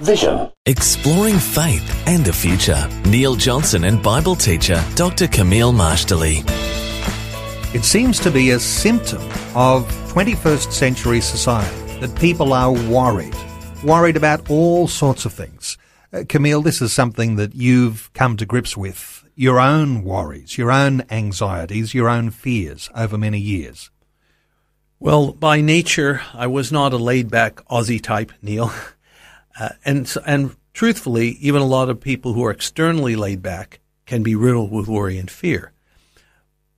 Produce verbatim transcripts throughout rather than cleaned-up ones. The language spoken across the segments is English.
Vision. Exploring faith and the future. Neil Johnson and Bible teacher Doctor Camille Marshdalee. It seems to be a symptom of twenty-first century society that people are worried, worried about all sorts of things. Uh, Camille, this is something that you've come to grips with, your own worries, your own anxieties, your own fears over many years. Well, by nature, I was not a laid-back Aussie type, Neil. Uh, and and truthfully, even a lot of people who are externally laid back can be riddled with worry and fear.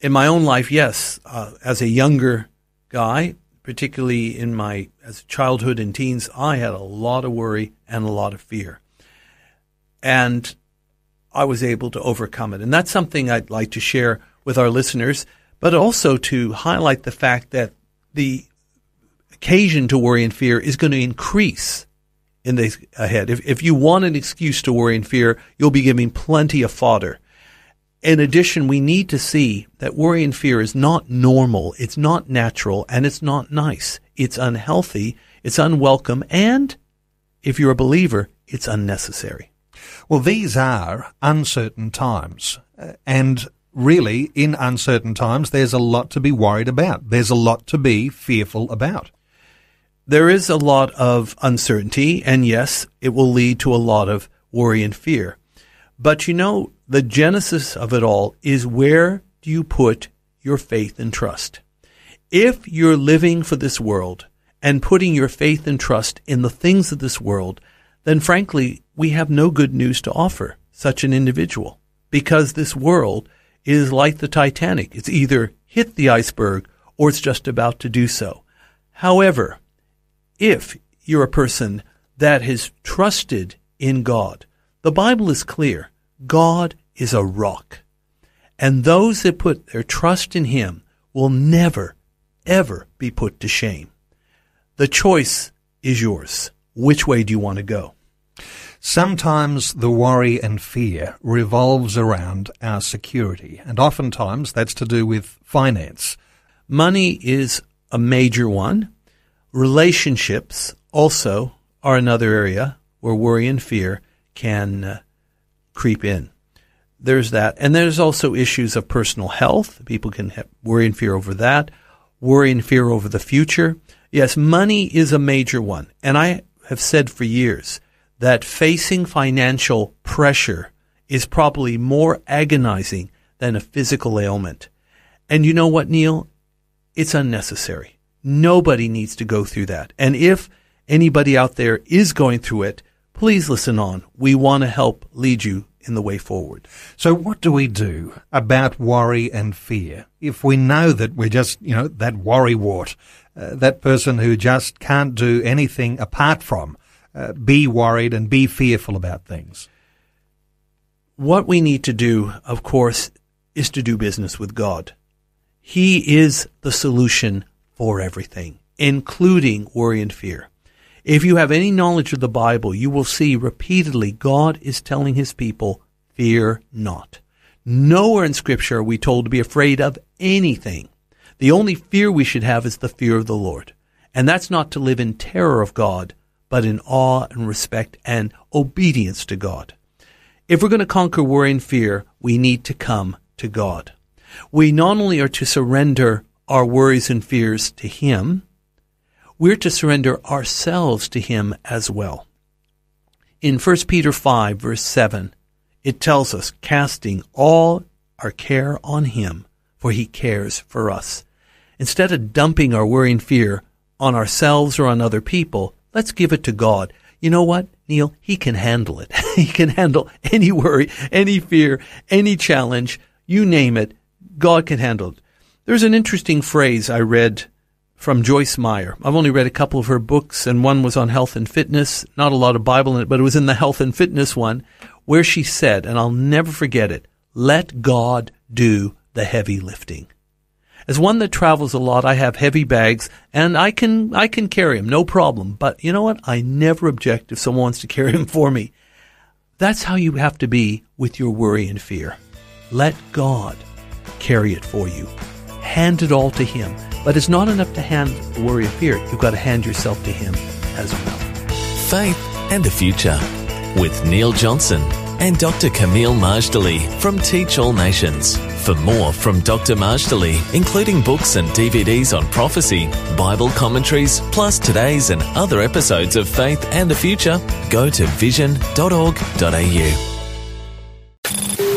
In my own life, yes, uh, as a younger guy, particularly in my as childhood and teens, I had a lot of worry and a lot of fear, and I was able to overcome it. And that's something I'd like to share with our listeners, but also to highlight the fact that the occasion to worry and fear is going to increase in the ahead. If, if you want an excuse to worry and fear, you'll be giving plenty of fodder. In addition, we need to see that worry and fear is not normal, it's not natural, and it's not nice. It's unhealthy, it's unwelcome, and if you're a believer, it's unnecessary. Well, these are uncertain times, and really, in uncertain times, there's a lot to be worried about. There's a lot to be fearful about. There is a lot of uncertainty, and yes, it will lead to a lot of worry and fear. But you know, the genesis of it all is, where do you put your faith and trust? If you're living for this world and putting your faith and trust in the things of this world, then frankly, we have no good news to offer such an individual, because this world is like the Titanic. It's either hit the iceberg or it's just about to do so. However, if you're a person that has trusted in God, the Bible is clear. God is a rock. And those that put their trust in Him will never, ever be put to shame. The choice is yours. Which way do you want to go? Sometimes the worry and fear revolves around our security, and oftentimes that's to do with finance. Money is a major one. Relationships also are another area where worry and fear can uh, creep in. There's that. And there's also issues of personal health. People can have worry and fear over that, worry and fear over the future. Yes, money is a major one. And I have said for years that facing financial pressure is probably more agonizing than a physical ailment. And you know what, Neil? It's unnecessary. Nobody needs to go through that. And if anybody out there is going through it, please listen on. We want to help lead you in the way forward. So what do we do about worry and fear if we know that we're just, you know, that worrywart, uh, that person who just can't do anything apart from uh, be worried and be fearful about things? What we need to do, of course, is to do business with God. He is the solution for everything, including worry and fear. If you have any knowledge of the Bible, you will see repeatedly God is telling His people, fear not. Nowhere in Scripture are we told to be afraid of anything. The only fear we should have is the fear of the Lord. And that's not to live in terror of God, but in awe and respect and obedience to God. If we're going to conquer worry and fear, we need to come to God. We not only are to surrender our worries and fears to Him, we're to surrender ourselves to Him as well. In First Peter five, verse seven, it tells us, casting all our care on Him, for He cares for us. Instead of dumping our worry and fear on ourselves or on other people, let's give it to God. You know what, Neil? He can handle it. He can handle any worry, any fear, any challenge, you name it. God can handle it. There's an interesting phrase I read from Joyce Meyer. I've only read a couple of her books, and one was on health and fitness. Not a lot of Bible in it, but it was in the health and fitness one, where she said, and I'll never forget it, let God do the heavy lifting. As one that travels a lot, I have heavy bags, and I can I can carry them, no problem. But you know what? I never object if someone wants to carry them for me. That's how you have to be with your worry and fear. Let God carry it for you. Hand it all to Him. But it's not enough to hand the worry and fear. You've got to hand yourself to Him as well. Faith and the Future with Neil Johnson and Doctor Camille Marshdalee from Teach All Nations. For more from Doctor Marshdalee, including books and D V Ds on prophecy, Bible commentaries, plus today's and other episodes of Faith and the Future, go to vision dot org dot a u.